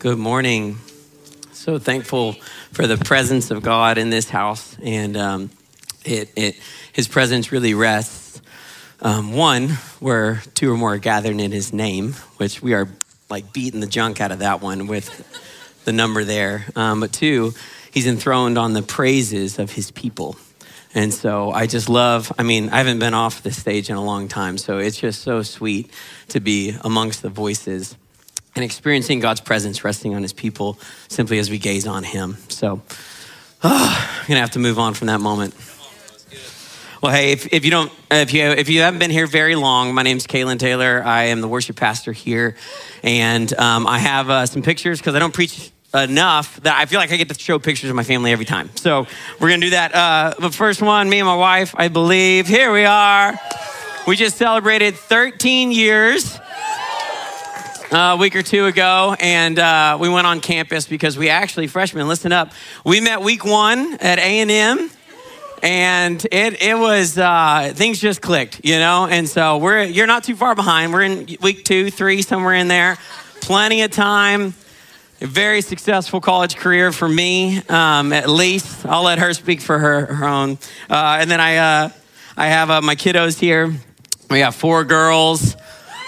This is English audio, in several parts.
Good morning. So thankful for the presence of God in this house, and His presence really rests. One, where two or more are gathered in His name, which we are like beating the junk out of that one with the number there. But two, He's enthroned on the praises of His people. And so I just love, I haven't been off the stage in a long time, so it's just so sweet to be amongst the voices and experiencing God's presence resting on His people simply as we gaze on Him. So I'm gonna have to move on from that moment. Well, hey, if you haven't been here very long, my name's Calen Taylor. I am the worship pastor here, and I have some pictures because I don't preach enough that I feel like I get to show pictures of my family every time. So we're gonna do that. The first one, me and my wife, I believe. Here we are. We just celebrated 13 years. A week or two ago, and we went on campus because we actually, freshmen, listen up, we met week one at A&M, and it was, things just clicked, you know, and so you're not too far behind. We're in week two, three, somewhere in there, plenty of time, a very successful college career for me, at least. I'll let her speak for her own. And then I have my kiddos here. We have four girls.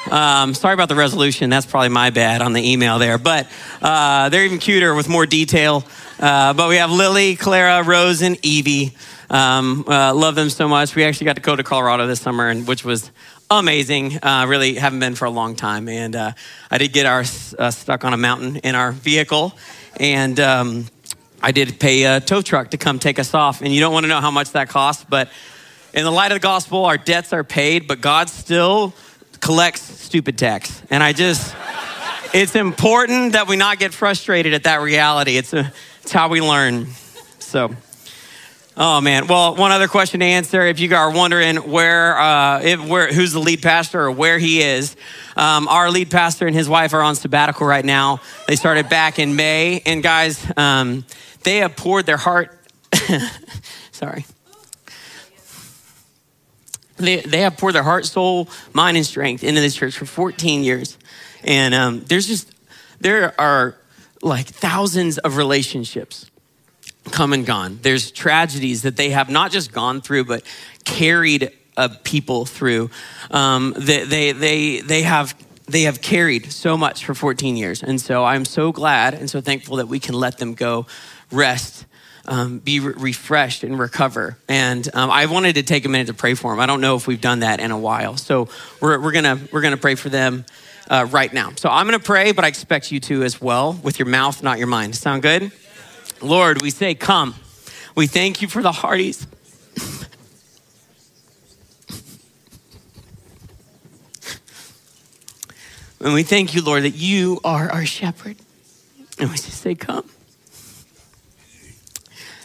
Sorry about the resolution. That's probably my bad on the email there, but they're even cuter with more detail. But we have Lily, Clara, Rose, and Evie. Love them so much. We actually got to go to Colorado this summer, which was amazing. Really haven't been for a long time. And I did get stuck on a mountain in our vehicle. And I did pay a tow truck to come take us off. And you don't want to know how much that cost. But in the light of the gospel, our debts are paid, but God still collects stupid tax. And it's important that we not get frustrated at that reality. It's how we learn. So, oh man. Well, one other question to answer, if you are wondering who's the lead pastor or where he is, our lead pastor and his wife are on sabbatical right now. They started back in May. And guys, they have poured their heart, sorry. They have poured their heart, soul, mind, and strength into this church for 14 years. And there are like thousands of relationships come and gone. There's tragedies that they have not just gone through, but carried people through. They have carried so much for 14 years. And so I'm so glad and so thankful that we can let them go rest, be refreshed and recover. And I wanted to take a minute to pray for them. I don't know if we've done that in a while. So we're gonna pray for them right now. So I'm gonna pray, but I expect you to as well with your mouth, not your mind. Sound good? Yeah. Lord, we say, come. We thank you for the hearties. And we thank you, Lord, that you are our shepherd. And we just say, come.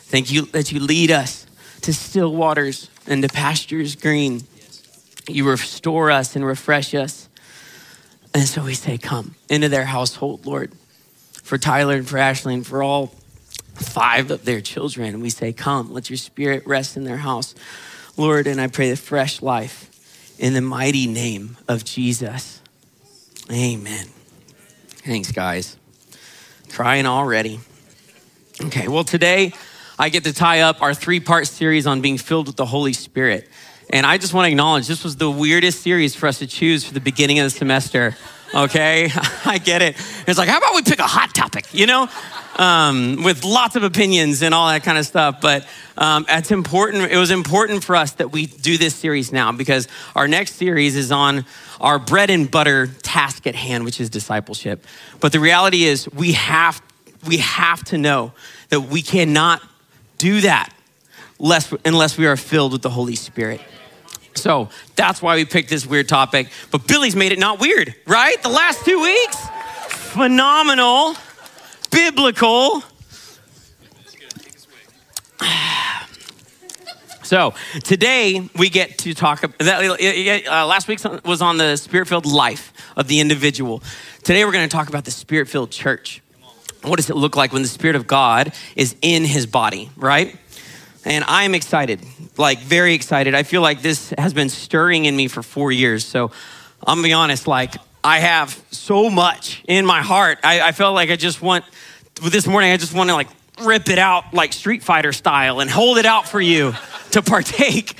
Thank you that you lead us to still waters and to pastures green. You restore us and refresh us. And so we say, come into their household, Lord. For Tyler and for Ashley and for all five of their children, we say, come, let your spirit rest in their house, Lord. And I pray the fresh life in the mighty name of Jesus. Amen. Thanks, guys. Trying already. Okay, well, today I get to tie up our three-part series on being filled with the Holy Spirit. And I just want to acknowledge this was the weirdest series for us to choose for the beginning of the semester, okay? I get it. It's like, how about we pick a hot topic, you know? With lots of opinions and all that kind of stuff. But it's important. It was important for us that we do this series now because our next series is on our bread and butter task at hand, which is discipleship. But the reality is we have to know that we cannot do that unless we are filled with the Holy Spirit. So that's why we picked this weird topic, but Billy's made it not weird, right? The last 2 weeks, phenomenal, biblical. So today we get to talk about, last week was on the spirit-filled life of the individual. Today we're gonna talk about the spirit-filled church. What does it look like when the Spirit of God is in his body, right? And I'm excited, like very excited. I feel like this has been stirring in me for 4 years. So I'm gonna be honest, like I have so much in my heart. I felt like I just want, this morning, I just want to like rip it out like Street Fighter style and hold it out for you to partake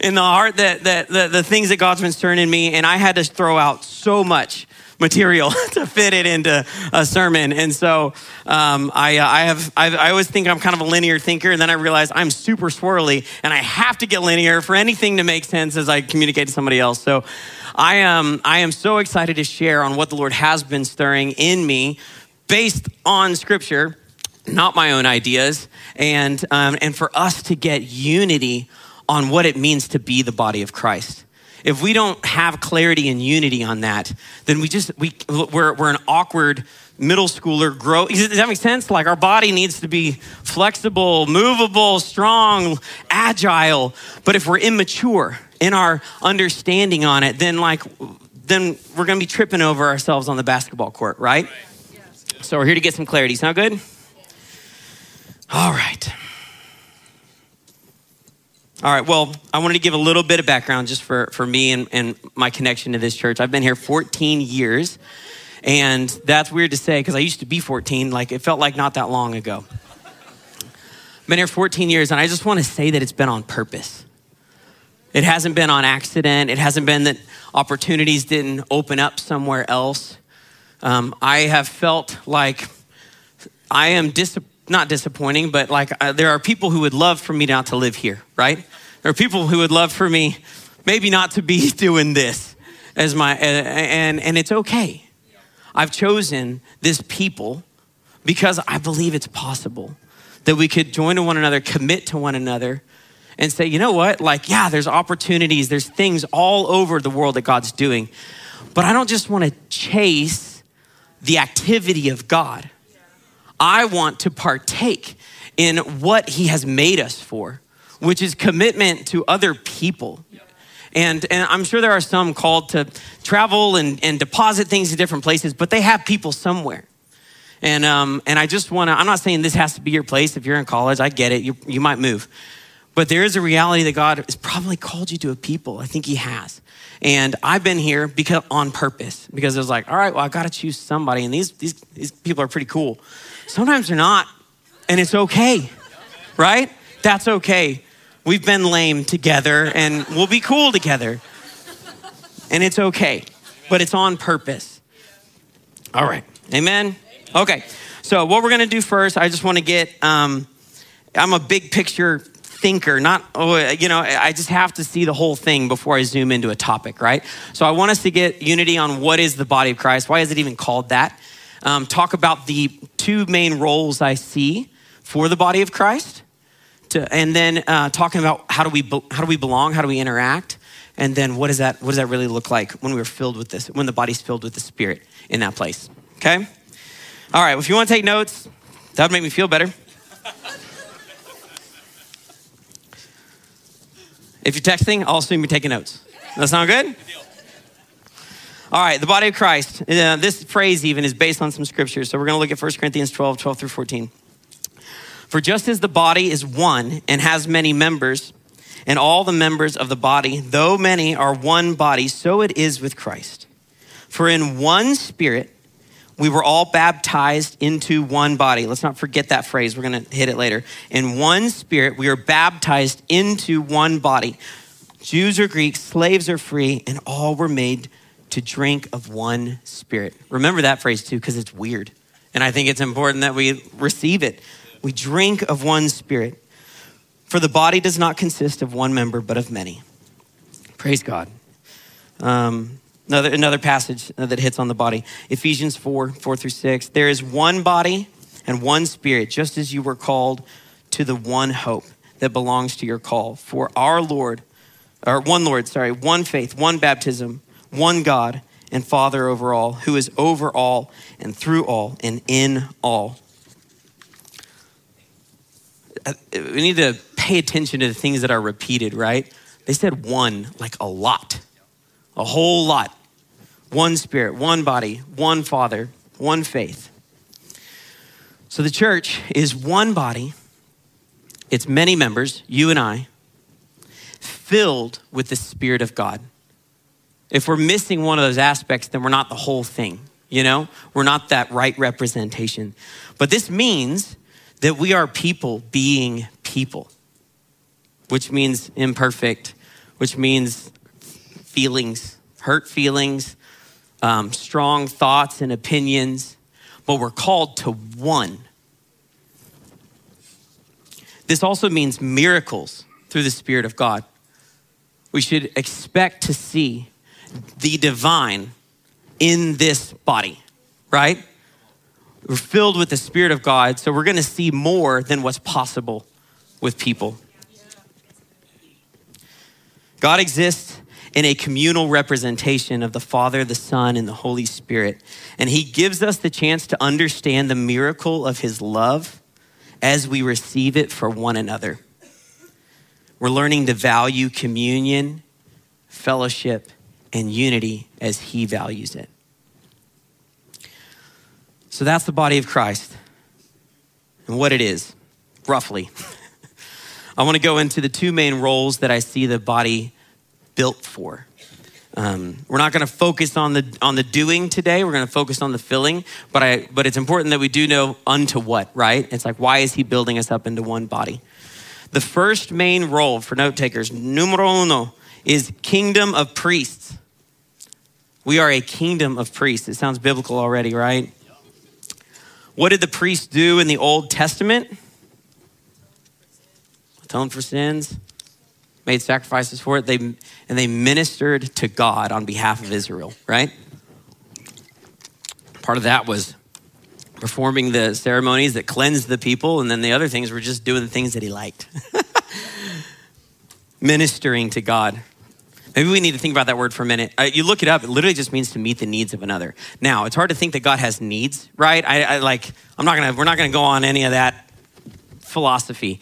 in the heart that the things that God's been stirring in me. And I had to throw out so much material to fit it into a sermon. And so I always think I'm kind of a linear thinker, and then I realize I'm super swirly and I have to get linear for anything to make sense as I communicate to somebody else. So I am so excited to share on what the Lord has been stirring in me based on scripture, not my own ideas, and for us to get unity on what it means to be the body of Christ. If we don't have clarity and unity on that, then we're an awkward middle schooler grow. Does that make sense? Like our body needs to be flexible, movable, strong, agile. But if we're immature in our understanding on it, then we're gonna be tripping over ourselves on the basketball court, right? Yes. So we're here to get some clarity. Sound good? All right. All right, well, I wanted to give a little bit of background just for me and my connection to this church. I've been here 14 years, and that's weird to say because I used to be 14. Like, it felt like not that long ago. I've been here 14 years, and I just want to say that it's been on purpose. It hasn't been on accident. It hasn't been that opportunities didn't open up somewhere else. I have felt like I am not disappointing, but like there are people who would love for me not to live here, right? There are people who would love for me maybe not to be doing this as my, and it's okay. I've chosen this people because I believe it's possible that we could join to one another, commit to one another and say, you know what? Like, yeah, there's opportunities, there's things all over the world that God's doing, but I don't just want to chase the activity of God. I want to partake in what he has made us for, which is commitment to other people. And I'm sure there are some called to travel and deposit things to different places, but they have people somewhere. And I just wanna, I'm not saying this has to be your place. If you're in college, I get it, you might move. But there is a reality that God has probably called you to a people. I think he has. And I've been here because on purpose, because it was like, all right, well, I gotta choose somebody. And these people are pretty cool. Sometimes they're not, and it's okay, right? That's okay. We've been lame together, and we'll be cool together. And it's okay, but it's on purpose. All right, amen? Okay, so what we're gonna do first, I just wanna get, I'm a big picture thinker, I just have to see the whole thing before I zoom into a topic, right? So I want us to get unity on what is the body of Christ, why is it even called that? Talk about the two main roles I see for the body of Christ, and then talking about how do we belong, how do we interact, and then what does that really look like when we're filled with this, when the body's filled with the Spirit in that place. Okay, all right. Well, if you want to take notes, that would make me feel better. If you're texting, I'll assume you're taking notes. That sound good? All right, the body of Christ. This phrase even is based on some scriptures. So we're going to look at 1 Corinthians 12 through 14. For just as the body is one and has many members, and all the members of the body, though many, are one body, so it is with Christ. For in one Spirit, we were all baptized into one body. Let's not forget that phrase. We're going to hit it later. In one Spirit, we are baptized into one body. Jews or Greeks, slaves or free, and all were made to drink of one Spirit. Remember that phrase too, because it's weird. And I think it's important that we receive it. We drink of one Spirit. For the body does not consist of one member, but of many. Praise God. Another passage that hits on the body. Ephesians 4 through 6. There is one body and one Spirit, just as you were called to the one hope that belongs to your call. For one Lord, one faith, one baptism, one God and Father over all, who is over all and through all and in all. We need to pay attention to the things that are repeated, right? They said one, like a lot, a whole lot. One Spirit, one body, one Father, one faith. So the church is one body. It's many members, you and I, filled with the Spirit of God. If we're missing one of those aspects, then we're not the whole thing, you know? We're not that right representation. But this means that we are people being people, which means imperfect, which means feelings, hurt feelings, strong thoughts and opinions, but we're called to one. This also means miracles through the Spirit of God. We should expect to see the divine in this body, right? We're filled with the Spirit of God, so we're gonna see more than what's possible with people. God exists in a communal representation of the Father, the Son, and the Holy Spirit. And he gives us the chance to understand the miracle of his love as we receive it for one another. We're learning to value communion, fellowship, and unity as he values it. So that's the body of Christ and what it is, roughly. I wanna go into the two main roles that I see the body built for. We're not gonna focus on the doing today, we're gonna focus on the filling, but it's important that we do know unto what, right? It's like, why is he building us up into one body? The first main role for note takers, numero uno, is kingdom of priests. We are a kingdom of priests. It sounds biblical already, right? What did the priests do in the Old Testament? Atoned for sins, made sacrifices for it, and they ministered to God on behalf of Israel, right? Part of that was performing the ceremonies that cleansed the people, and then the other things were just doing the things that he liked. Ministering to God. Maybe we need to think about that word for a minute. You look it up, it literally just means to meet the needs of another. Now, it's hard to think that God has needs, right? We're not gonna go on any of that philosophy.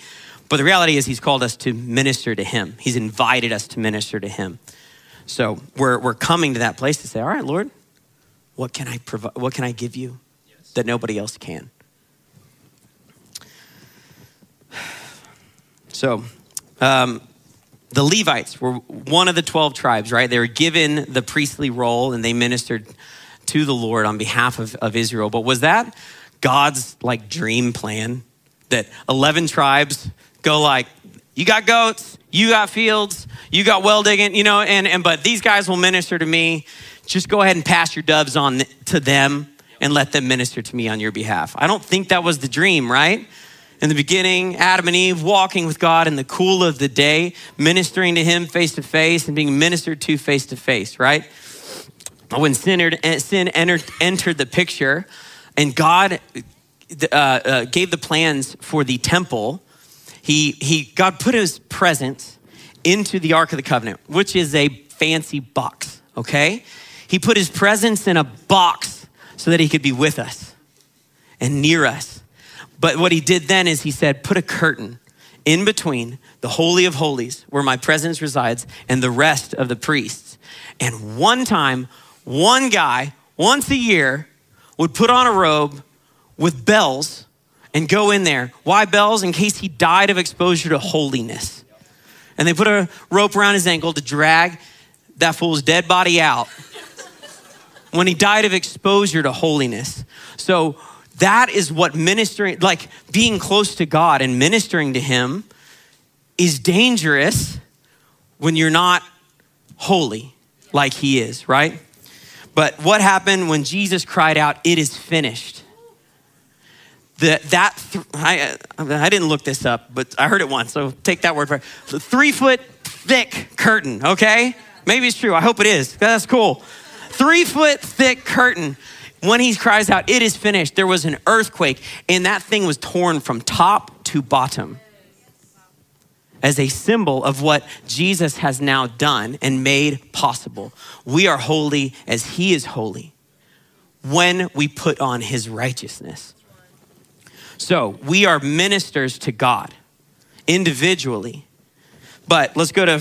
But the reality is he's called us to minister to him. He's invited us to minister to him. So we're coming to that place to say, all right, Lord, what can I provide? What can I give you that nobody else can? So the Levites were one of the 12 tribes, right? They were given the priestly role and they ministered to the Lord on behalf of Israel. But was that God's like dream plan that 11 tribes go like, you got goats, you got fields, you got well digging, you know, but these guys will minister to me. Just go ahead and pass your doves on to them and let them minister to me on your behalf. I don't think that was the dream, right? In the beginning, Adam and Eve walking with God in the cool of the day, ministering to him face to face and being ministered to face, right? When sin entered the picture and God gave the plans for the temple, God put his presence into the Ark of the Covenant, which is a fancy box, okay? He put his presence in a box so that he could be with us and near us. But what he did then is he said, put a curtain in between the Holy of Holies where my presence resides and the rest of the priests. And one time, one guy, once a year, would put on a robe with bells and go in there. Why bells? In case he died of exposure to holiness. And they put a rope around his ankle to drag that fool's dead body out when he died of exposure to holiness. So that is what ministering, like being close to God and ministering to him is dangerous when you're not holy like he is, right? But what happened when Jesus cried out, "It is finished"? I didn't look this up, but I heard it once, so take that word for it. The 3-foot thick curtain, okay? Maybe it's true, I hope it is, that's cool. 3-foot thick curtain. When he cries out, "It is finished," there was an earthquake and that thing was torn from top to bottom as a symbol of what Jesus has now done and made possible. We are holy as he is holy when we put on his righteousness. So we are ministers to God individually. But let's go to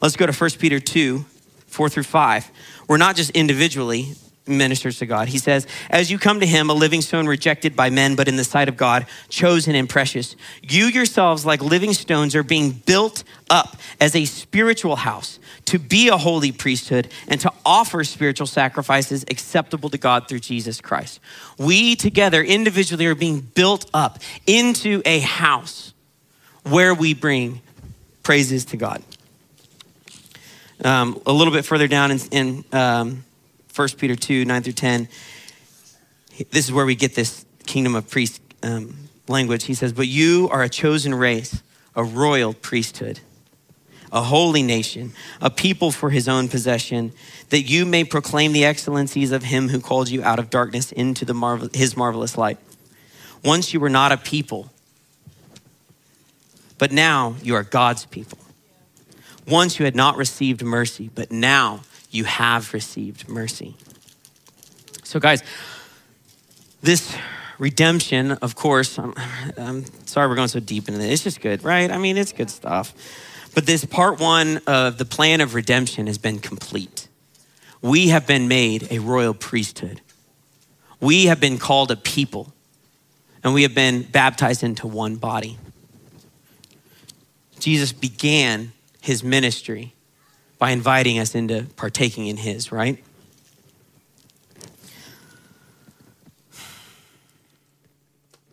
1 Peter 2:4-5. We're not just individually ministers to God. He says, as you come to him, a living stone rejected by men, but in the sight of God, chosen and precious, you yourselves, like living stones, are being built up as a spiritual house to be a holy priesthood and to offer spiritual sacrifices acceptable to God through Jesus Christ. We together individually are being built up into a house where we bring praises to God. A little bit further down in 1 Peter 2, 9 through 10, this is where we get this kingdom of priests language. He says, but you are a chosen race, a royal priesthood, a holy nation, a people for his own possession, that you may proclaim the excellencies of him who called you out of darkness into the his marvelous light. Once you were not a people, but now you are God's people. Once you had not received mercy, but now you have received mercy. So guys, this redemption, of course, I'm sorry we're going so deep into this. It's just good, right? I mean, it's good stuff. But this part one of the plan of redemption has been complete. We have been made a royal priesthood. We have been called a people, and we have been baptized into one body. Jesus began his ministry by inviting us into partaking in his, right?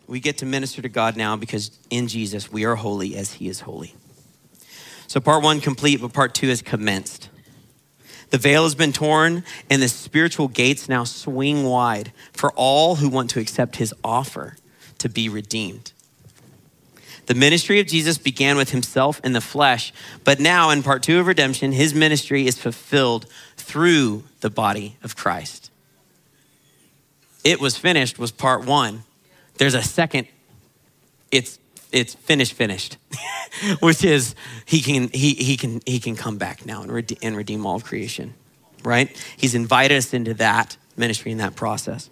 We get to minister to God now because in Jesus, we are holy as he is holy. So part one complete, but part two has commenced. The veil has been torn and the spiritual gates now swing wide for all who want to accept his offer to be redeemed. The ministry of Jesus began with himself in the flesh, but now in part two of redemption, his ministry is fulfilled through the body of Christ. It was finished was part one. There's a second, it's finished, which is he can come back now and redeem all of creation, right? He's invited us into that ministry and that process.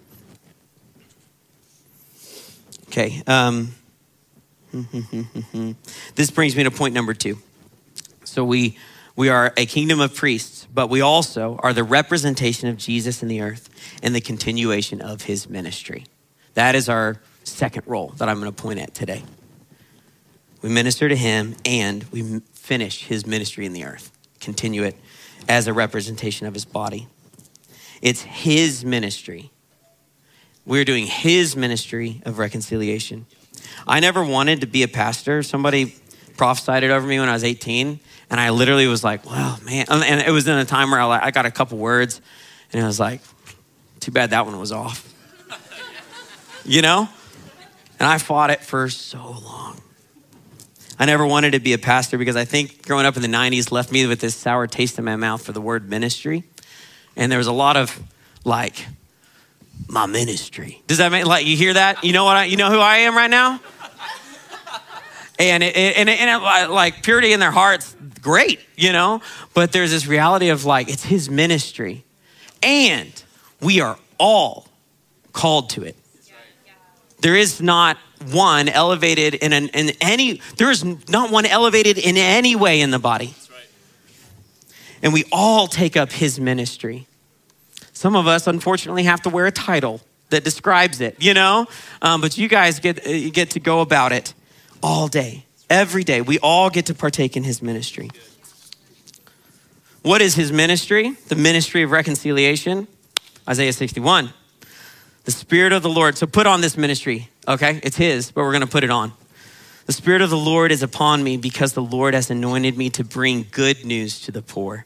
Okay, this brings me to point number two. So we are a kingdom of priests, but we also are the representation of Jesus in the earth and the continuation of his ministry. That is our second role that I'm going to point at today. We minister to him and we finish his ministry in the earth, continue it as a representation of his body. It's his ministry. We're doing his ministry of reconciliation. I never wanted to be a pastor. Somebody prophesied it over me when I was 18. And I literally was like, well, man. And it was in a time where I got a couple words. And I was like, too bad that one was off. You know? And I fought it for so long. I never wanted to be a pastor because I think growing up in the 90s left me with this sour taste in my mouth for the word ministry. And there was a lot of like, my ministry. Does that make, like, you hear that? You know what? You know who I am right now? And it, like purity in their hearts, great, you know? But there's this reality of like, it's his ministry. And we are all called to it. There is not one elevated in any way in the body. And we all take up his ministry. Some of us, unfortunately, have to wear a title that describes it, you know? But you guys get to go about it all day, every day. We all get to partake in his ministry. What is his ministry? The ministry of reconciliation, Isaiah 61. The Spirit of the Lord. So put on this ministry, okay? It's his, but we're going to put it on. The Spirit of the Lord is upon me because the Lord has anointed me to bring good news to the poor.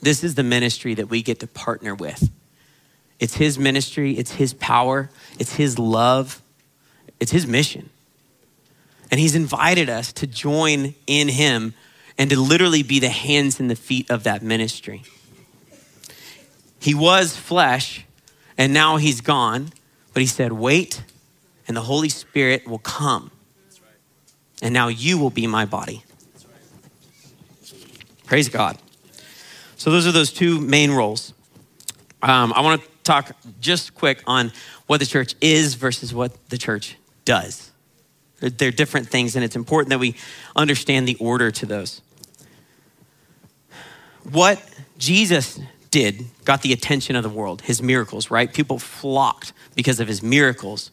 This is the ministry that we get to partner with. It's his ministry, it's his power, it's his love, it's his mission. And he's invited us to join in him and to literally be the hands and the feet of that ministry. He was flesh, and now he's gone. But he said, wait, and the Holy Spirit will come. And now you will be my body. Praise God. So those are those two main roles. I want to talk just quick on what the church is versus what the church does. They're different things, and it's important that we understand the order to those. What Jesus did got the attention of the world, his miracles, right? People flocked because of his miracles,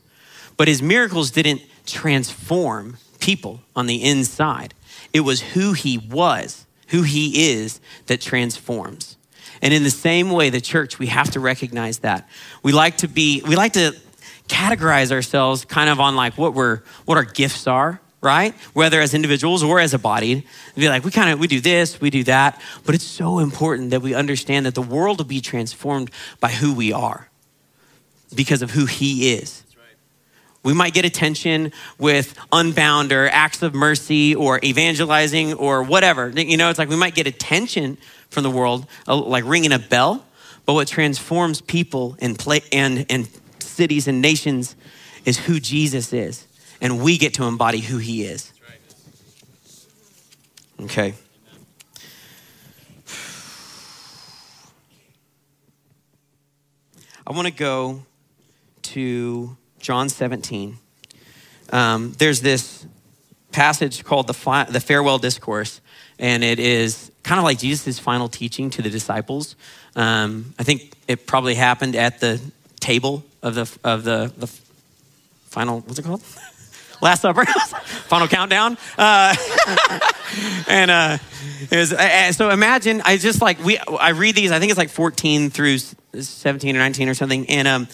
but his miracles didn't transform people on the inside. It was who he was, who he is that transforms. And in the same way, the church, we have to recognize that. We like to categorize ourselves kind of on like what our gifts are, right? Whether as individuals or as a body, and be like, we do this, we do that. But it's so important that we understand that the world will be transformed by who we are because of who he is. We might get attention with Unbound or Acts of Mercy or evangelizing or whatever. You know, it's like we might get attention from the world, like ringing a bell. But what transforms people and cities and nations is who Jesus is. And we get to embody who he is. Okay. I want to go to John 17. There's this passage called the Farewell Discourse, and it is kind of like Jesus' final teaching to the disciples. I think it probably happened at the table of the final, what's it called? Last Supper, final countdown. So imagine, I read these, I think it's like 14 through 17 or 19 or something. And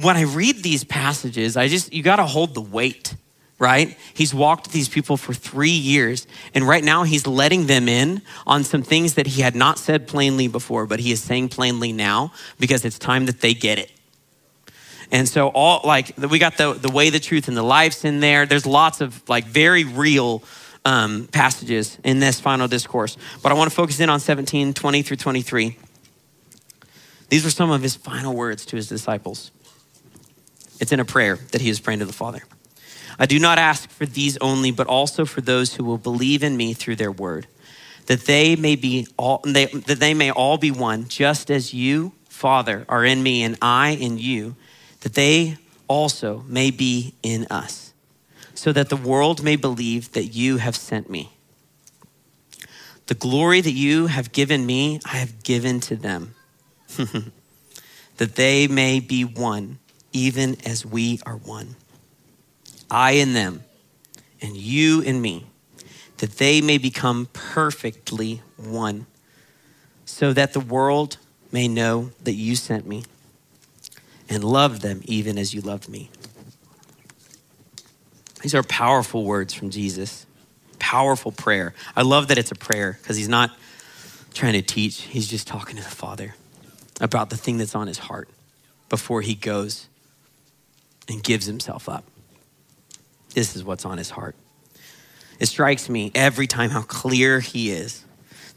when I read these passages, you gotta hold the weight, right? He's walked these people for 3 years. And right now he's letting them in on some things that he had not said plainly before, but he is saying plainly now because it's time that they get it. And so we got the way, the truth, and the life's in there. There's lots of like very real passages in this final discourse. But I want to focus in on 17, 20 through 23. These were some of his final words to his disciples. It's in a prayer that he was praying to the Father. I do not ask for these only, but also for those who will believe in me through their word, that they may all be one, just as you, Father, are in me and I in you, that they also may be in us, so that the world may believe that you have sent me. The glory that you have given me, I have given to them, that they may be one, even as we are one. I in them, and you in me, that they may become perfectly one, so that the world may know that you sent me, and love them even as you loved me. These are powerful words from Jesus. Powerful prayer. I love that it's a prayer because he's not trying to teach. He's just talking to the Father about the thing that's on his heart before he goes and gives himself up. This is what's on his heart. It strikes me every time how clear he is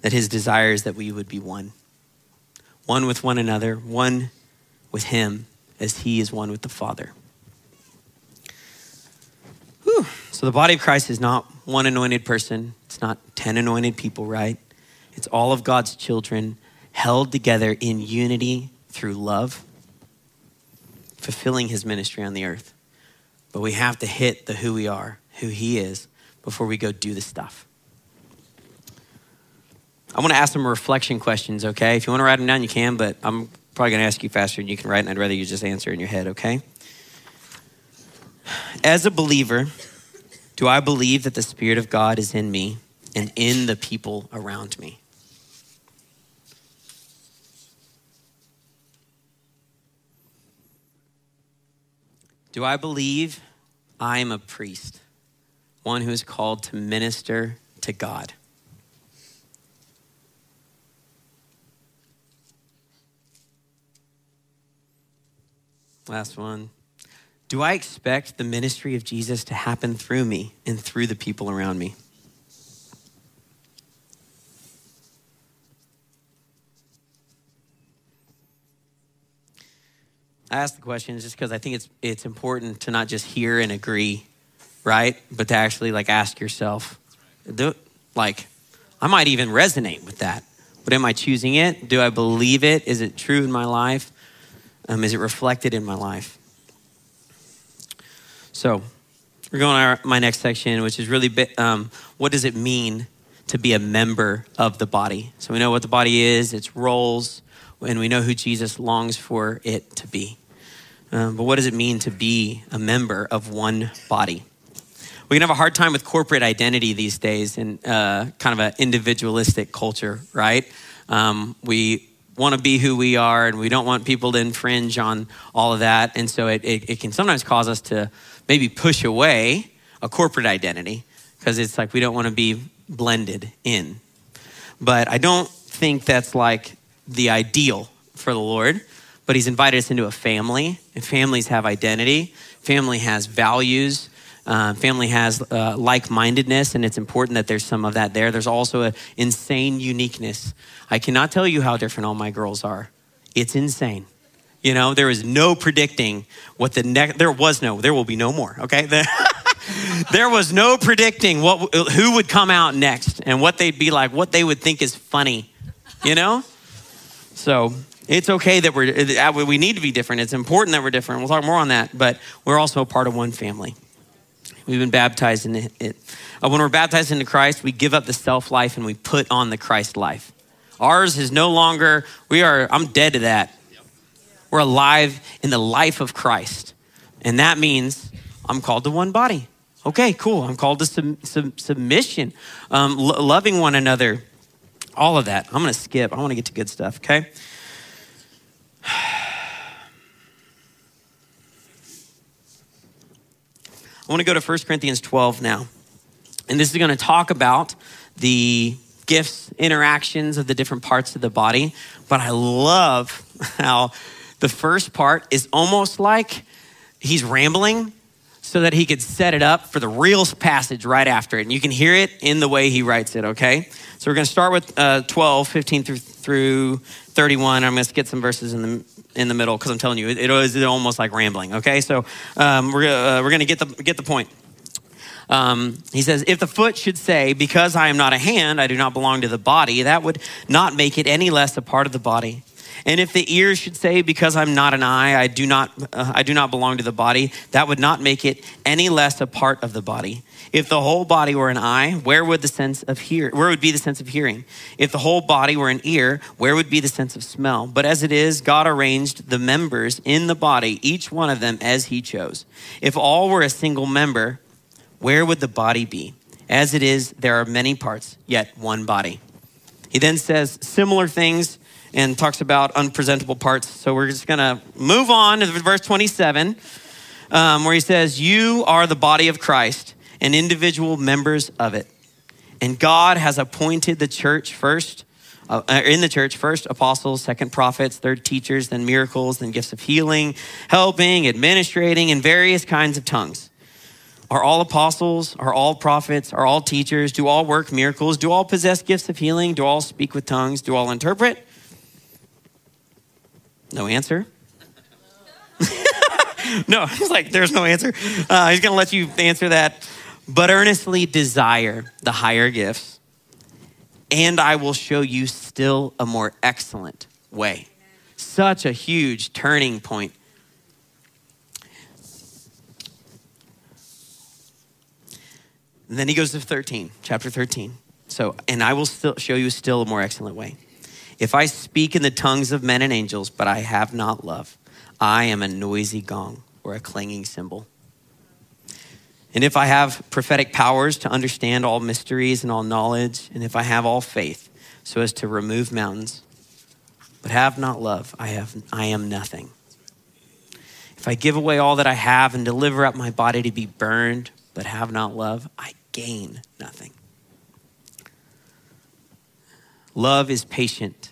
that his desire is that we would be one. One with one another, one with him, as he is one with the Father. Whew. So the body of Christ is not one anointed person. It's not 10 anointed people, right? It's all of God's children held together in unity through love, fulfilling his ministry on the earth. But we have to hit the who we are, who he is, before we go do the stuff. I want to ask some reflection questions, okay? If you want to write them down, you can, but I'm probably going to ask you faster than you can write, and I'd rather you just answer in your head, okay? As a believer, do I believe that the Spirit of God is in me and in the people around me? Do I believe I am a priest, one who is called to minister to God? Last one. Do I expect the ministry of Jesus to happen through me and through the people around me? I ask the question just because I think it's important to not just hear and agree, right? But to actually like ask yourself, like, I might even resonate with that. But am I choosing it? Do I believe it? Is it true in my life? Is it reflected in my life? So we're going to my next section, which is really, what does it mean to be a member of the body? So we know what the body is, its roles, and we know who Jesus longs for it to be. But what does it mean to be a member of one body? We can have a hard time with corporate identity these days in kind of an individualistic culture, right? We want to be who we are and we don't want people to infringe on all of that. And so it can sometimes cause us to maybe push away a corporate identity because it's like we don't want to be blended in. But I don't think that's like the ideal for the Lord, but he's invited us into a family, and families have identity. Family has values. Family has like-mindedness, and it's important that there's some of that there. There's also an insane uniqueness. I cannot tell you how different all my girls are. It's insane. You know, there is no predicting what the next, there will be no more, okay? There was no predicting who would come out next and what they'd be like, what they would think is funny, you know? So it's okay that we need to be different. It's important that we're different. We'll talk more on that, but we're also a part of one family. We've been baptized in it. When we're baptized into Christ, we give up the self-life and we put on the Christ life. Ours is no longer, I'm dead to that. We're alive in the life of Christ. And that means I'm called to one body. Okay, cool. I'm called to submission, loving one another, all of that. I'm gonna skip, I wanna get to good stuff, okay? I want to go to 1 Corinthians 12 now. And this is going to talk about the gifts, interactions of the different parts of the body. But I love how the first part is almost like he's rambling so that he could set it up for the real passage right after it. And you can hear it in the way he writes it, okay? So we're going to start with 12:15 through 31. I'm going to skip some verses in the middle because I'm telling you, it is almost like rambling, okay? So we're going to get the point. He says, if the foot should say, because I am not a hand, I do not belong to the body, that would not make it any less a part of the body. And if the ear should say, because I'm not an eye, I do not belong to the body, that would not make it any less a part of the body. If the whole body were an eye, where would be the sense of hearing? If the whole body were an ear, where would be the sense of smell? But as it is, God arranged the members in the body, each one of them as he chose. If all were a single member, where would the body be? As it is, there are many parts, yet one body. He then says similar things and talks about unpresentable parts. So we're just gonna move on to verse 27, where he says, you are the body of Christ and individual members of it. And God has appointed the church first, apostles, second prophets, third teachers, then miracles, then gifts of healing, helping, administrating, and various kinds of tongues. Are all apostles? Are all prophets? Are all teachers? Do all work miracles? Do all possess gifts of healing? Do all speak with tongues? Do all interpret? No answer? No, he's like, there's no answer. He's gonna let you answer that. But earnestly desire the higher gifts, and I will show you still a more excellent way. Such a huge turning point. And then he goes to chapter 13. So, and I will still show you still a more excellent way. If I speak in the tongues of men and angels, but I have not love, I am a noisy gong or a clanging cymbal. And if I have prophetic powers to understand all mysteries and all knowledge, and if I have all faith so as to remove mountains, but have not love, I am nothing. If I give away all that I have and deliver up my body to be burned, but have not love, I gain nothing. Love is patient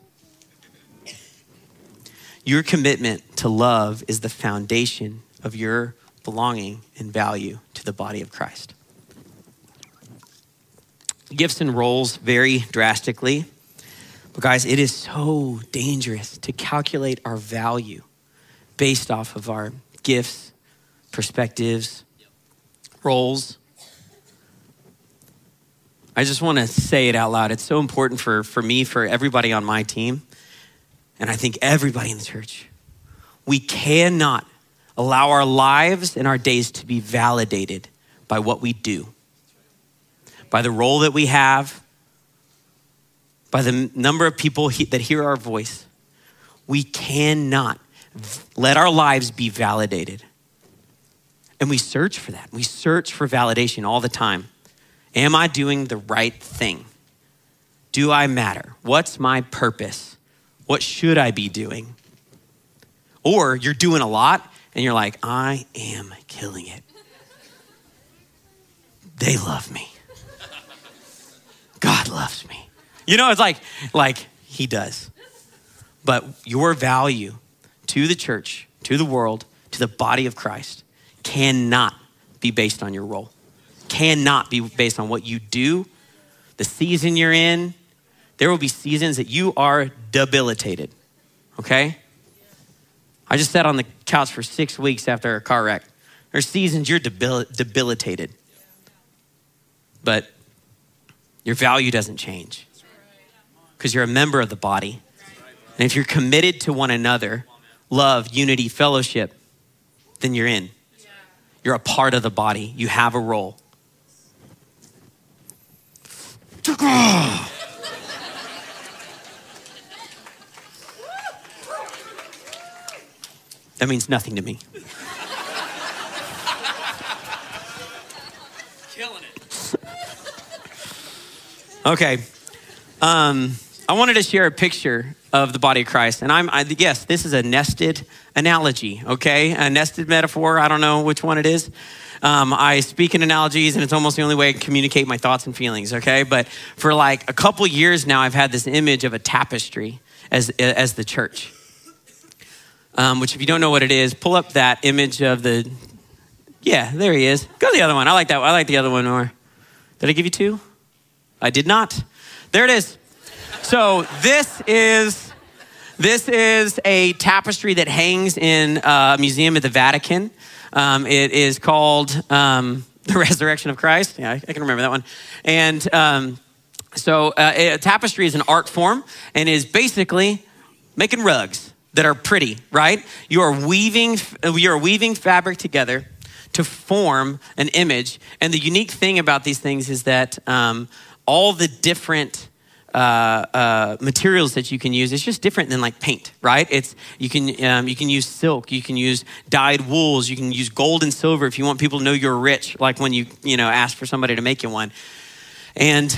Your commitment to love is the foundation of your belonging and value to the body of Christ. Gifts and roles vary drastically, but guys, it is so dangerous to calculate our value based off of our gifts, perspectives, roles. I just want to say it out loud. It's so important for me, for everybody on my team, and I think everybody in the church. We cannot allow our lives and our days to be validated by what we do, by the role that we have, by the number of people that hear our voice. We cannot let our lives be validated. And we search for that. We search for validation all the time. Am I doing the right thing? Do I matter? What's my purpose? What should I be doing? Or you're doing a lot and you're like, I am killing it. They love me. God loves me. You know, it's like he does. But your value to the church, to the world, to the body of Christ cannot be based on your role. Cannot be based on what you do, the season you're in. There will be seasons that you are debilitated, okay? I just sat on the couch for 6 weeks after a car wreck. There's seasons you're debilitated. But your value doesn't change because you're a member of the body. And if you're committed to one another, love, unity, fellowship, then you're in. You're a part of the body. You have a role. That means nothing to me. Killing it. Okay. I wanted to share a picture of the body of Christ. And yes, this is a nested analogy, okay? A nested metaphor, I don't know which one it is. I speak in analogies and it's almost the only way I can communicate my thoughts and feelings, okay? But for like a couple years now, I've had this image of a tapestry as the church. Which if you don't know what it is, pull up that image of the, yeah, there he is. Go to the other one, I like that one. I like the other one more. Did I give you two? I did not. There it is. So this is a tapestry that hangs in a museum at the Vatican. It is called The Resurrection of Christ. Yeah, I can remember that one. And a tapestry is an art form and is basically making rugs that are pretty, right? You are weaving fabric together to form an image. And the unique thing about these things is that all the different materials that you can use. It's just different than like paint, right? You can use silk, you can use dyed wools, you can use gold and silver if you want people to know you're rich, like when you ask for somebody to make you one. And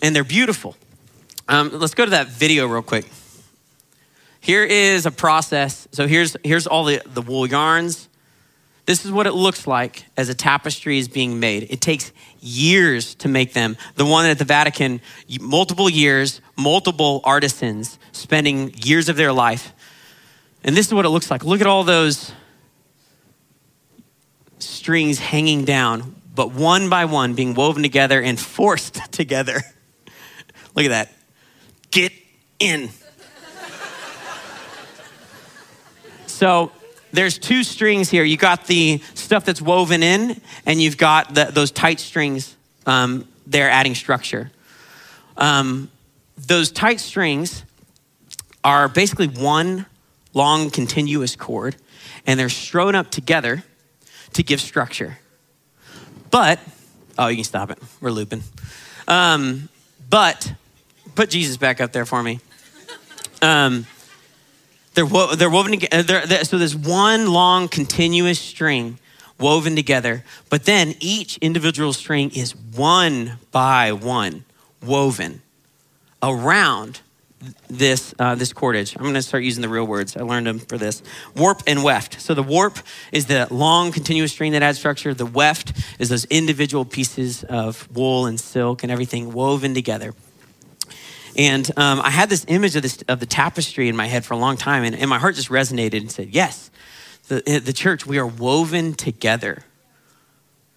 they're beautiful. Let's go to that video real quick. Here is a process. So here's all the wool yarns. This is what it looks like as a tapestry is being made. It takes years to make them. The one at the Vatican, multiple years, multiple artisans spending years of their life. And this is what it looks like. Look at all those strings hanging down, but one by one being woven together and forced together. Look at that. Get in. So there's two strings here. You got the stuff that's woven in and you've got those tight strings there adding structure. Those tight strings are basically one long continuous cord and they're sewn up together to give structure. But, oh, you can stop it. We're looping. But, put Jesus back up there for me. They're woven together, so there's one long continuous string woven together, but then each individual string is one by one woven around this cordage. I'm going to start using the real words. I learned them for this. Warp and weft. So the warp is the long continuous string that adds structure. The weft is those individual pieces of wool and silk and everything woven together. And I had this image of the tapestry in my head for a long time, and my heart just resonated and said, yes, the church, we are woven together.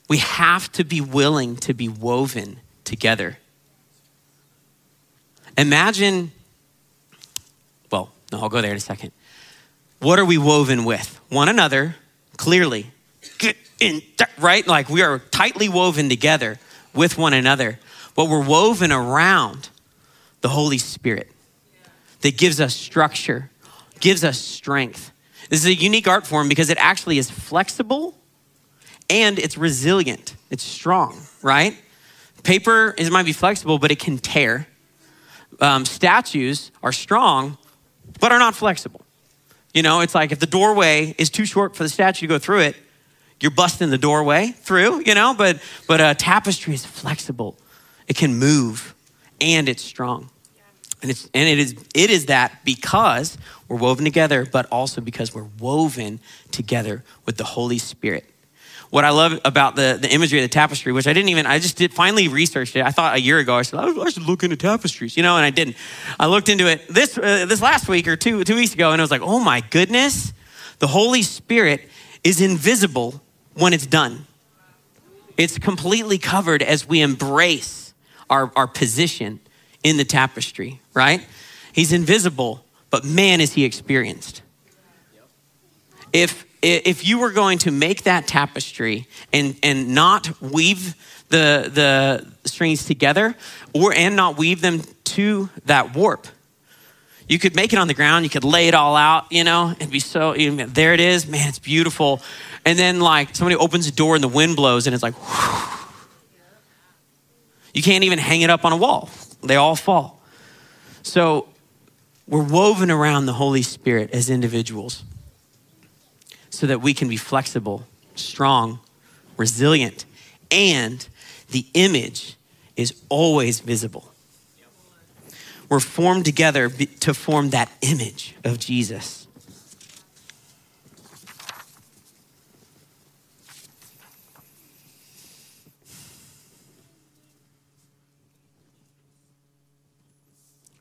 We have to be willing to be woven together. Imagine, well, no, I'll go there in a second. What are we woven with? One another, clearly, right? Like we are tightly woven together with one another, but we're woven around the Holy Spirit that gives us structure, gives us strength. This is a unique art form because it actually is flexible and it's resilient. It's strong, right? Paper might be flexible, but it can tear. Statues are strong, but are not flexible. You know, it's like if the doorway is too short for the statue to go through it, you're busting the doorway through, you know, but a tapestry is flexible. It can move and it's strong. And it is that because we're woven together, but also because we're woven together with the Holy Spirit. What I love about the imagery of the tapestry, which I just finally researched it. I thought a year ago, I said, I should look into tapestries, you know, and I didn't. I looked into it this last week or two weeks ago, and I was like, oh my goodness, the Holy Spirit is invisible when it's done. It's completely covered as we embrace our position in the tapestry, right? He's invisible, but man, is he experienced. If you were going to make that tapestry and not weave the strings together and not weave them to that warp, you could make it on the ground. You could lay it all out, you know, and be there it is, man, it's beautiful. And then like somebody opens a door and the wind blows and it's like, whew. You can't even hang it up on a wall. They all fall. So we're woven around the Holy Spirit as individuals, so that we can be flexible, strong, resilient, and the image is always visible. We're formed together to form that image of Jesus.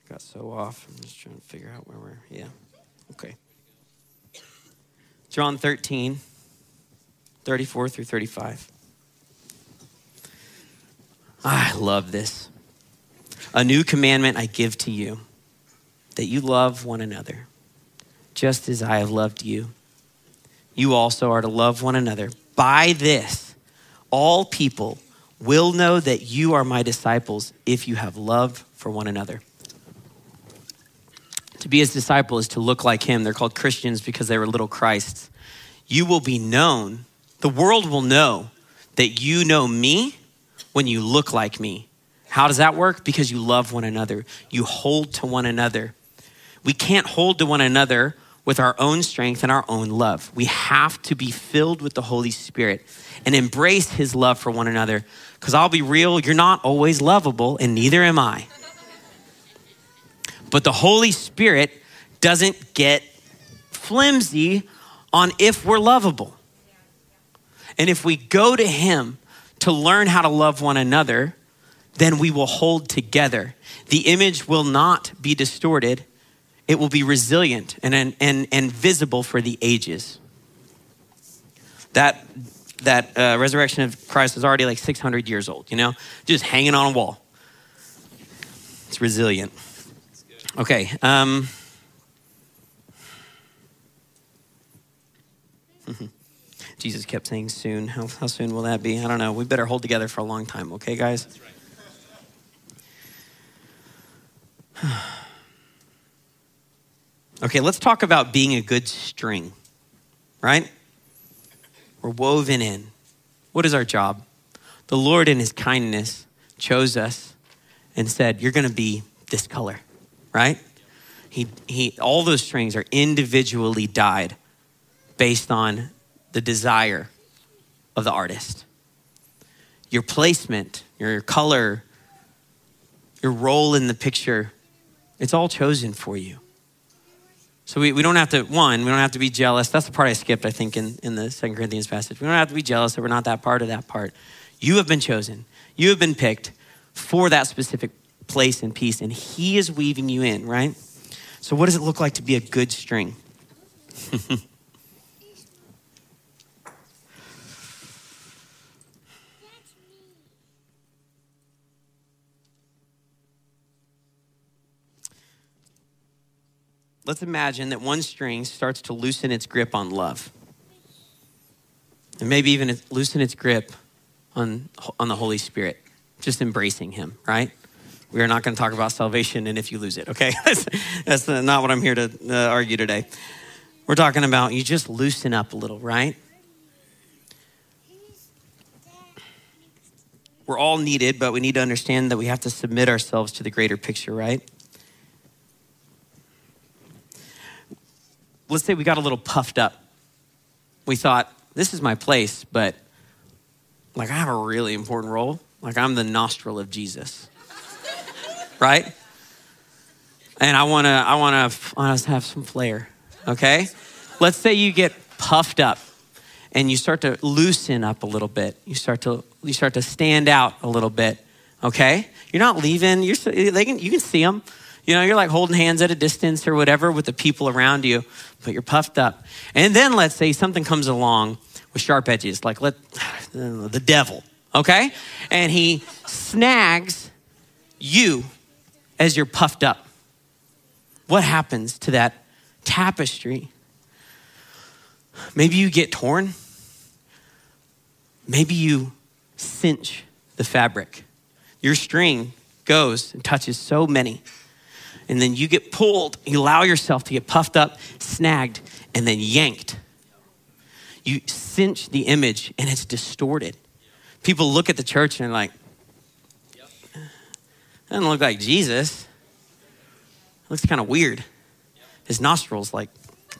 Got so off, I'm just trying to figure out where we're, yeah, okay. John 13, 34 through 35. I love this. A new commandment I give to you, that you love one another, just as I have loved you. You also are to love one another. By this, all people will know that you are my disciples if you have love for one another. To be his disciple is to look like him. They're called Christians because they were little Christs. You will be known. The world will know that you know me when you look like me. How does that work? Because you love one another. You hold to one another. We can't hold to one another with our own strength and our own love. We have to be filled with the Holy Spirit and embrace his love for one another. Because I'll be real, you're not always lovable, and neither am I. But the Holy Spirit doesn't get flimsy on if we're lovable. And if we go to him to learn how to love one another, then we will hold together. The image will not be distorted. It will be resilient and visible for the ages. That resurrection of Christ is already like 600 years old, you know? Just hanging on a wall. It's resilient. Okay. Jesus kept saying soon. How soon will that be? I don't know. We better hold together for a long time. Okay, guys? That's right. Okay, let's talk about being a good string, right? We're woven in. What is our job? The Lord in his kindness chose us and said, you're going to be this color. Right? He all those strings are individually dyed based on the desire of the artist. Your placement, your color, your role in the picture It's all chosen for you. So we don't have to be jealous. That's the part I skipped, I think, in the 2 Corinthians passage. We don't have to be jealous that we're not that part of that part. You have been chosen. You have been picked for that specific place and piece, and he is weaving you in, right? So what does it look like to be a good string? Let's imagine that one string starts to loosen its grip on love. And maybe even loosen its grip on the Holy Spirit, just embracing him, right? We are not gonna talk about salvation and if you lose it, okay? That's not what I'm here to argue today. We're talking about you just loosen up a little, right? We're all needed, but we need to understand that we have to submit ourselves to the greater picture, right? Let's say we got a little puffed up. We thought, this is my place, but like I have a really important role. Like I'm the nostril of Jesus, right? And I wanna have some flair, okay? Let's say you get puffed up and you start to loosen up a little bit. You start to stand out a little bit, okay? You're not leaving, you can see them. You know, you're like holding hands at a distance or whatever with the people around you, but you're puffed up. And then let's say something comes along with sharp edges, like the devil, okay? And he snags you as you're puffed up. What happens to that tapestry? Maybe you get torn. Maybe you cinch the fabric. Your string goes and touches so many. And then you get pulled, you allow yourself to get puffed up, snagged, and then yanked. You cinch the image and it's distorted. People look at the church and they're like, that doesn't look like Jesus. It looks kind of weird. His nostrils like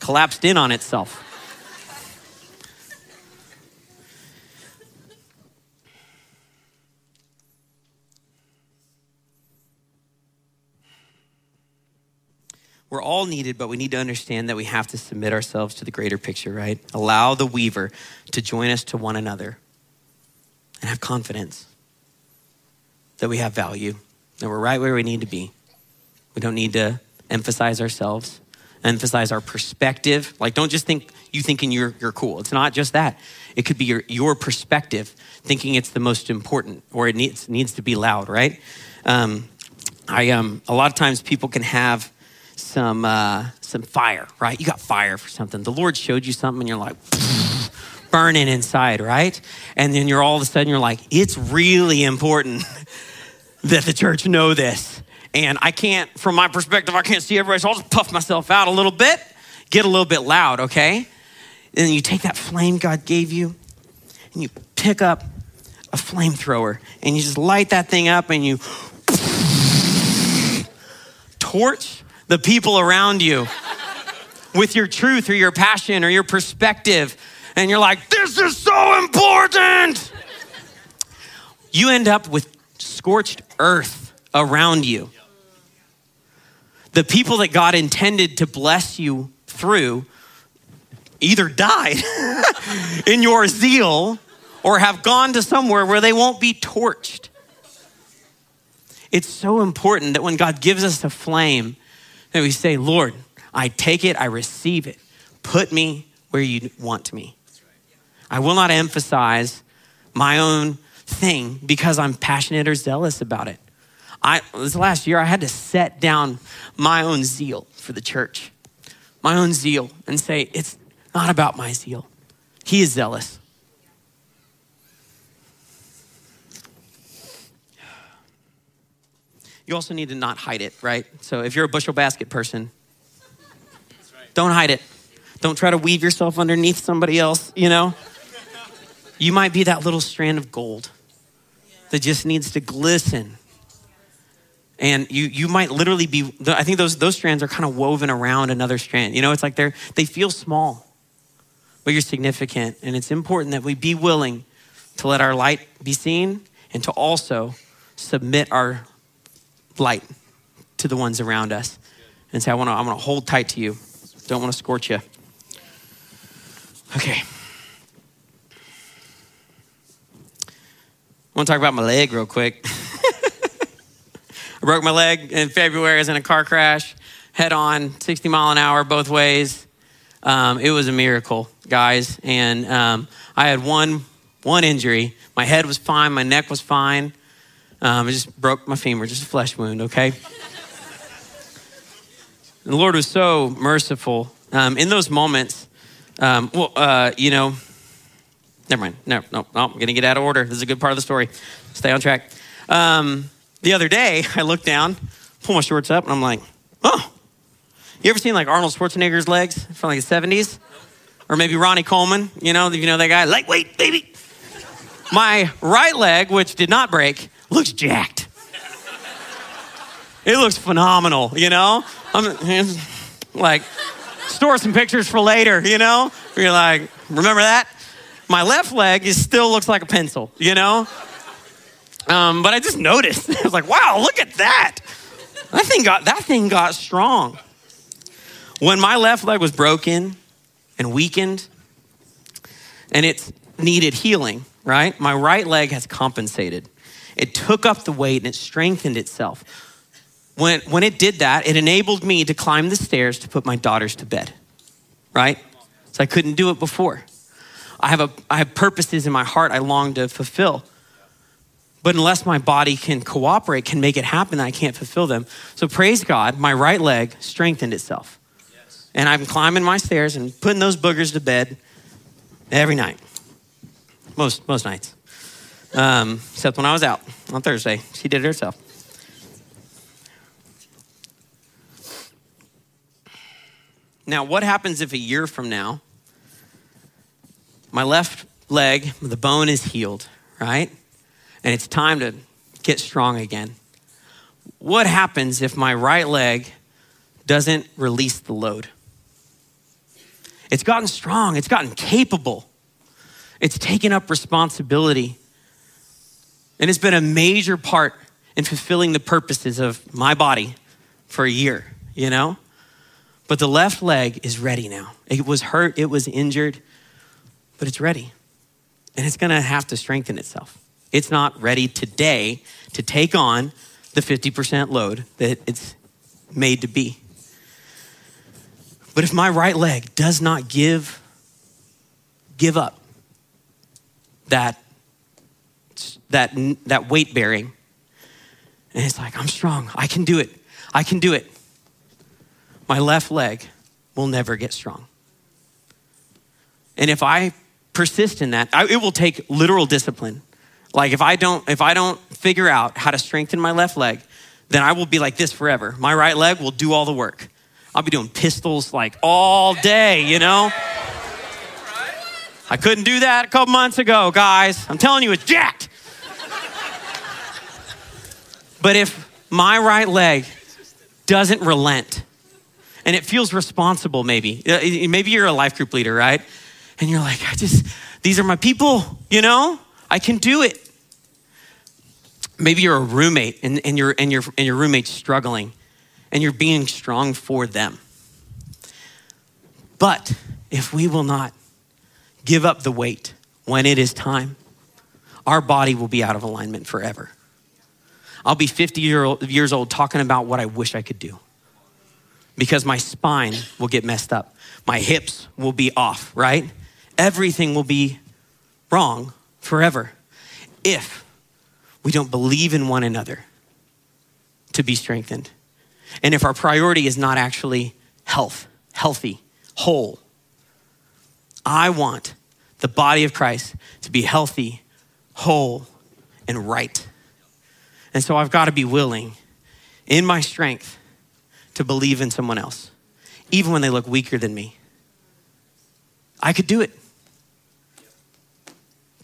collapsed in on itself. We're all needed, but we need to understand that we have to submit ourselves to the greater picture, right? Allow the weaver to join us to one another and have confidence that we have value, that we're right where we need to be. We don't need to emphasize ourselves, emphasize our perspective. Like, don't just think you thinking you're cool. It's not just that. It could be your perspective, thinking it's the most important or it needs to be loud, right? A lot of times people can have some fire, right? You got fire for something. The Lord showed you something and you're like, burning inside, right? And then you're all of a sudden, you're like, it's really important that the church know this. And from my perspective, I can't see everybody, so I'll just puff myself out a little bit, get a little bit loud, okay? And you take that flame God gave you and you pick up a flamethrower and you just light that thing up and you torch the people around you with your truth or your passion or your perspective. And you're like, this is so important. You end up with scorched earth around you. The people that God intended to bless you through either died in your zeal or have gone to somewhere where they won't be torched. It's so important that when God gives us a flame, and we say, Lord, I take it, I receive it. Put me where you want me. I will not emphasize my own thing because I'm passionate or zealous about it. This last year, I had to set down my own zeal for the church, my own zeal, and say, it's not about my zeal. He is zealous. You also need to not hide it, right? So if you're a bushel basket person, don't hide it. Don't try to weave yourself underneath somebody else, you know? You might be that little strand of gold that just needs to glisten. And you might literally be, I think those strands are kind of woven around another strand. You know, it's like they feel small, but you're significant. And it's important that we be willing to let our light be seen and to also submit our light to the ones around us and say, I want to hold tight to you. Don't want to scorch you. Okay. I want to talk about my leg real quick. I broke my leg in February. I was in a car crash, head on, 60 mile an hour both ways. It was a miracle, guys. And I had one injury. My head was fine. My neck was fine. I just broke my femur, just a flesh wound, okay? The Lord was so merciful. In those moments, never mind. No, I'm going to get out of order. This is a good part of the story. Stay on track. The other day, I looked down, pull my shorts up, and I'm like, oh. You ever seen like Arnold Schwarzenegger's legs from like the 70s? Or maybe Ronnie Coleman, you know that guy? Lightweight, baby. My right leg, which did not break, looks jacked. It looks phenomenal, you know? I'm like, store some pictures for later, you know? You're like, remember that? My left leg still looks like a pencil, you know? But I just noticed. I was like, wow, look at that. That thing got strong. When my left leg was broken and weakened and it needed healing, right? My right leg has compensated. It took up the weight and it strengthened itself. When it did that, it enabled me to climb the stairs to put my daughters to bed, right? So I couldn't do it before. I have purposes in my heart I long to fulfill. But unless my body can cooperate, can make it happen, I can't fulfill them. So praise God, my right leg strengthened itself. Yes. And I'm climbing my stairs and putting those boogers to bed every night. Most nights. Except when I was out on Thursday. She did it herself. Now, what happens if a year from now, my left leg, the bone is healed, right? And it's time to get strong again. What happens if my right leg doesn't release the load? It's gotten strong, it's gotten capable. It's taken up responsibility. And it's been a major part in fulfilling the purposes of my body for a year, you know? But the left leg is ready now. It was hurt, it was injured, but it's ready. And it's gonna have to strengthen itself. It's not ready today to take on the 50% load that it's made to be. But if my right leg does not give up that weight bearing, and it's like, I'm strong, I can do it. My left leg will never get strong. And if I persist in that, it will take literal discipline. Like if I don't figure out how to strengthen my left leg, then I will be like this forever. My right leg will do all the work. I'll be doing pistols like all day, you know? I couldn't do that a couple months ago, guys. I'm telling you, it's jacked. But if my right leg doesn't relent and it feels responsible, maybe you're a life group leader, right? And you're like, these are my people, you know? I can do it. Maybe you're a roommate and your roommate's struggling and you're being strong for them. But if we will not give up the weight when it is time, our body will be out of alignment forever. I'll be 50 years old talking about what I wish I could do because my spine will get messed up. My hips will be off, right? Everything will be wrong forever if we don't believe in one another to be strengthened. And if our priority is not actually healthy, whole. I want the body of Christ to be healthy, whole, and right. And so I've got to be willing in my strength to believe in someone else, even when they look weaker than me. I could do it.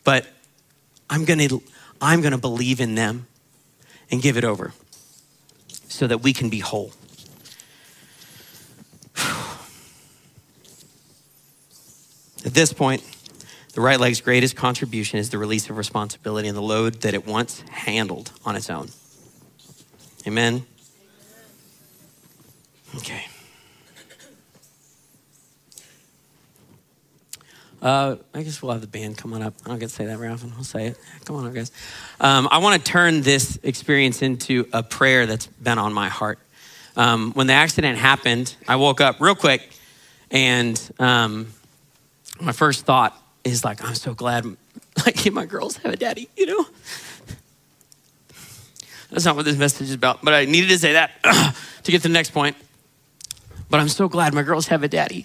But I'm gonna believe in them and give it over so that we can be whole. At this point, the right leg's greatest contribution is the release of responsibility and the load that it once handled on its own. Amen. Okay. I guess we'll have the band come on up. I don't get to say that very often. I'll say it. Come on up, guys. I want to turn this experience into a prayer that's been on my heart. When the accident happened, I woke up real quick, and my first thought is like, I'm so glad my girls have a daddy, you know? That's not what this message is about, but I needed to say that to get to the next point. But I'm so glad my girls have a daddy.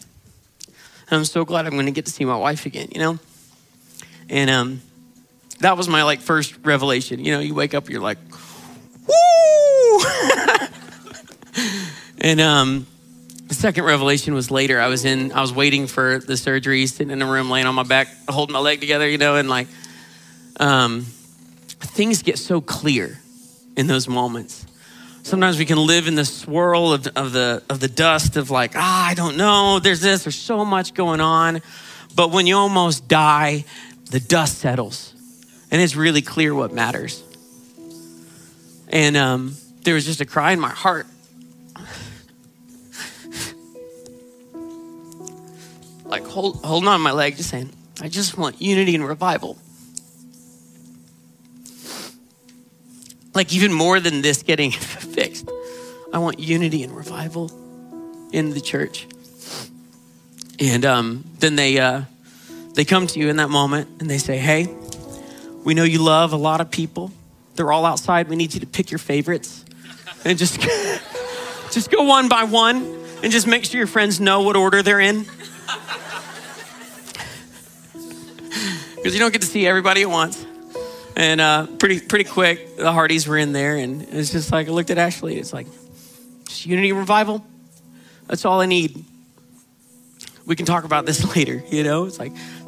And I'm so glad I'm going to get to see my wife again, you know? And that was my, first revelation. You know, you wake up, you're like, woo! And the second revelation was later. I was waiting for the surgery, sitting in a room, laying on my back, holding my leg together, you know? And, things get so clear in those moments. Sometimes we can live in the swirl of the dust of I don't know, there's so much going on. But when you almost die, the dust settles and it's really clear what matters. And there was just a cry in my heart. Holding on my leg, just saying, I just want unity and revival. Even more than this getting fixed, I want unity and revival in the church. And then they come to you in that moment and they say, hey, we know you love a lot of people. They're all outside. We need you to pick your favorites and just go one by one and just make sure your friends know what order they're in. Because you don't get to see everybody at once. And pretty quick, the Hardys were in there, and it's just I looked at Ashley. It's just unity revival. That's all I need. We can talk about this later, you know. It's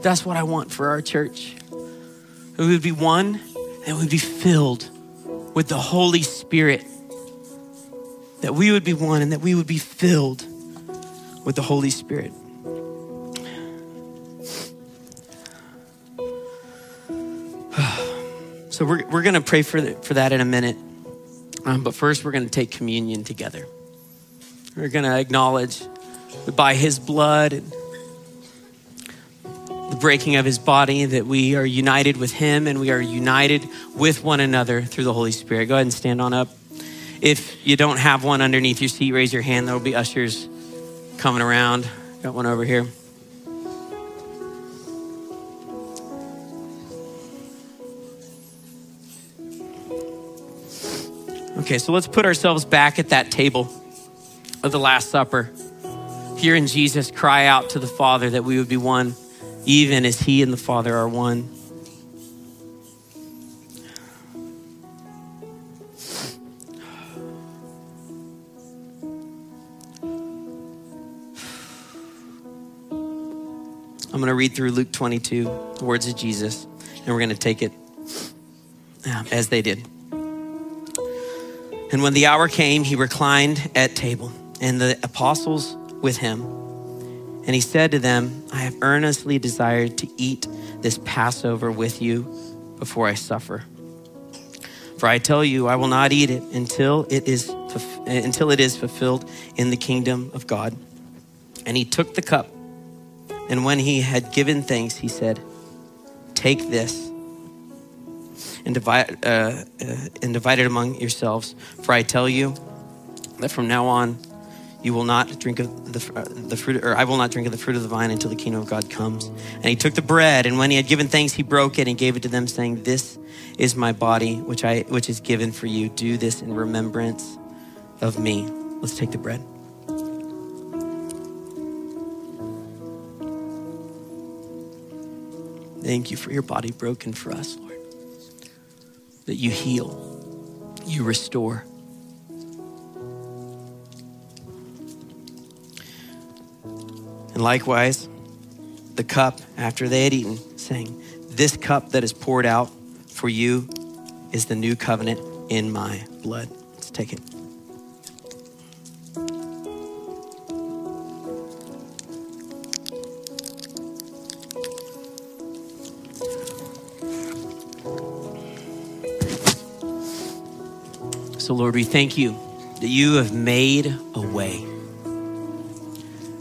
that's what I want for our church. That we would be one, and we'd be filled with the Holy Spirit. That we would be one, and that we would be filled with the Holy Spirit. So we're going to pray for that in a minute. But first, we're going to take communion together. We're going to acknowledge that by his blood and the breaking of his body, that we are united with him and we are united with one another through the Holy Spirit. Go ahead and stand on up. If you don't have one underneath your seat, raise your hand. There will be ushers coming around. Got one over here. Okay, so let's put ourselves back at that table of the Last Supper. Hearing Jesus cry out to the Father that we would be one, even as he and the Father are one. I'm going to read through Luke 22, the words of Jesus, and we're going to take it as they did. And when the hour came, he reclined at table, and the apostles with him. And he said to them, I have earnestly desired to eat this Passover with you before I suffer. For I tell you, I will not eat it until it is fulfilled in the kingdom of God. And he took the cup, and when he had given thanks, he said, take this. And divide it among yourselves. For I tell you that from now on, you will not drink of the fruit, or I will not drink of the fruit of the vine until the kingdom of God comes. And he took the bread, and when he had given thanks, he broke it and gave it to them, saying, "This is my body, which is given for you. Do this in remembrance of me." Let's take the bread. Thank you for your body broken for us, Lord. That you heal, you restore. And likewise, the cup after they had eaten, saying, this cup that is poured out for you is the new covenant in my blood. Let's take it. So Lord, we thank you that you have made a way.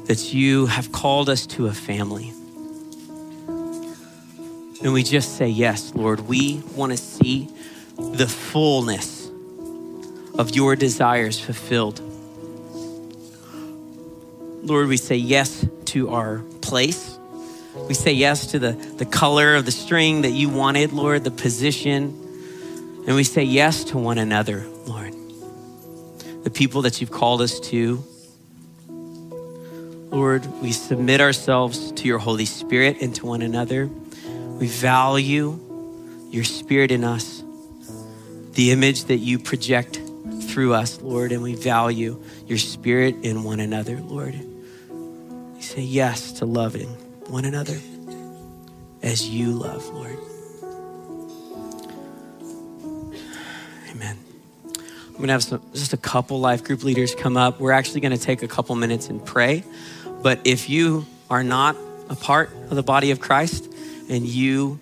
that you have called us to a family. And we just say, yes, Lord, we want to see the fullness of your desires fulfilled. Lord, we say yes to our place. We say yes to the color of the string that you wanted, Lord, the position. And we say yes to one another, Lord. The people that you've called us to. Lord, we submit ourselves to your Holy Spirit and to one another. We value your Spirit in us, the image that you project through us, Lord, and we value your Spirit in one another, Lord. We say yes to loving one another as you love, Lord. Amen. I'm going to have just a couple life group leaders come up. We're actually going to take a couple minutes and pray. But if you are not a part of the body of Christ and you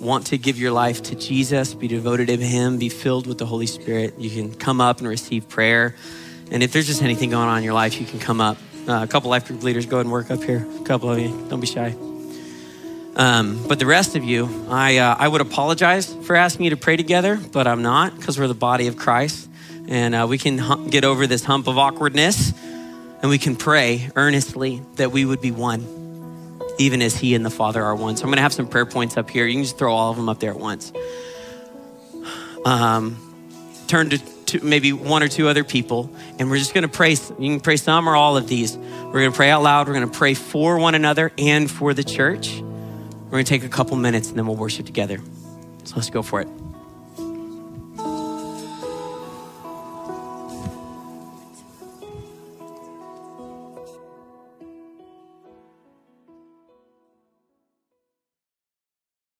want to give your life to Jesus, be devoted to him, be filled with the Holy Spirit, you can come up and receive prayer. And if there's just anything going on in your life, you can come up. A couple life group leaders, go ahead and work up here. A couple of you, don't be shy. But the rest of you, I would apologize for asking you to pray together, but I'm not, because we're the body of Christ. And we can get over this hump of awkwardness, and we can pray earnestly that we would be one, even as he and the Father are one. So I'm gonna have some prayer points up here. You can just throw all of them up there at once. Turn to maybe one or two other people, and we're just gonna pray. You can pray some or all of these. We're gonna pray out loud. We're gonna pray for one another and for the church. We're gonna take a couple minutes and then we'll worship together. So let's go for it.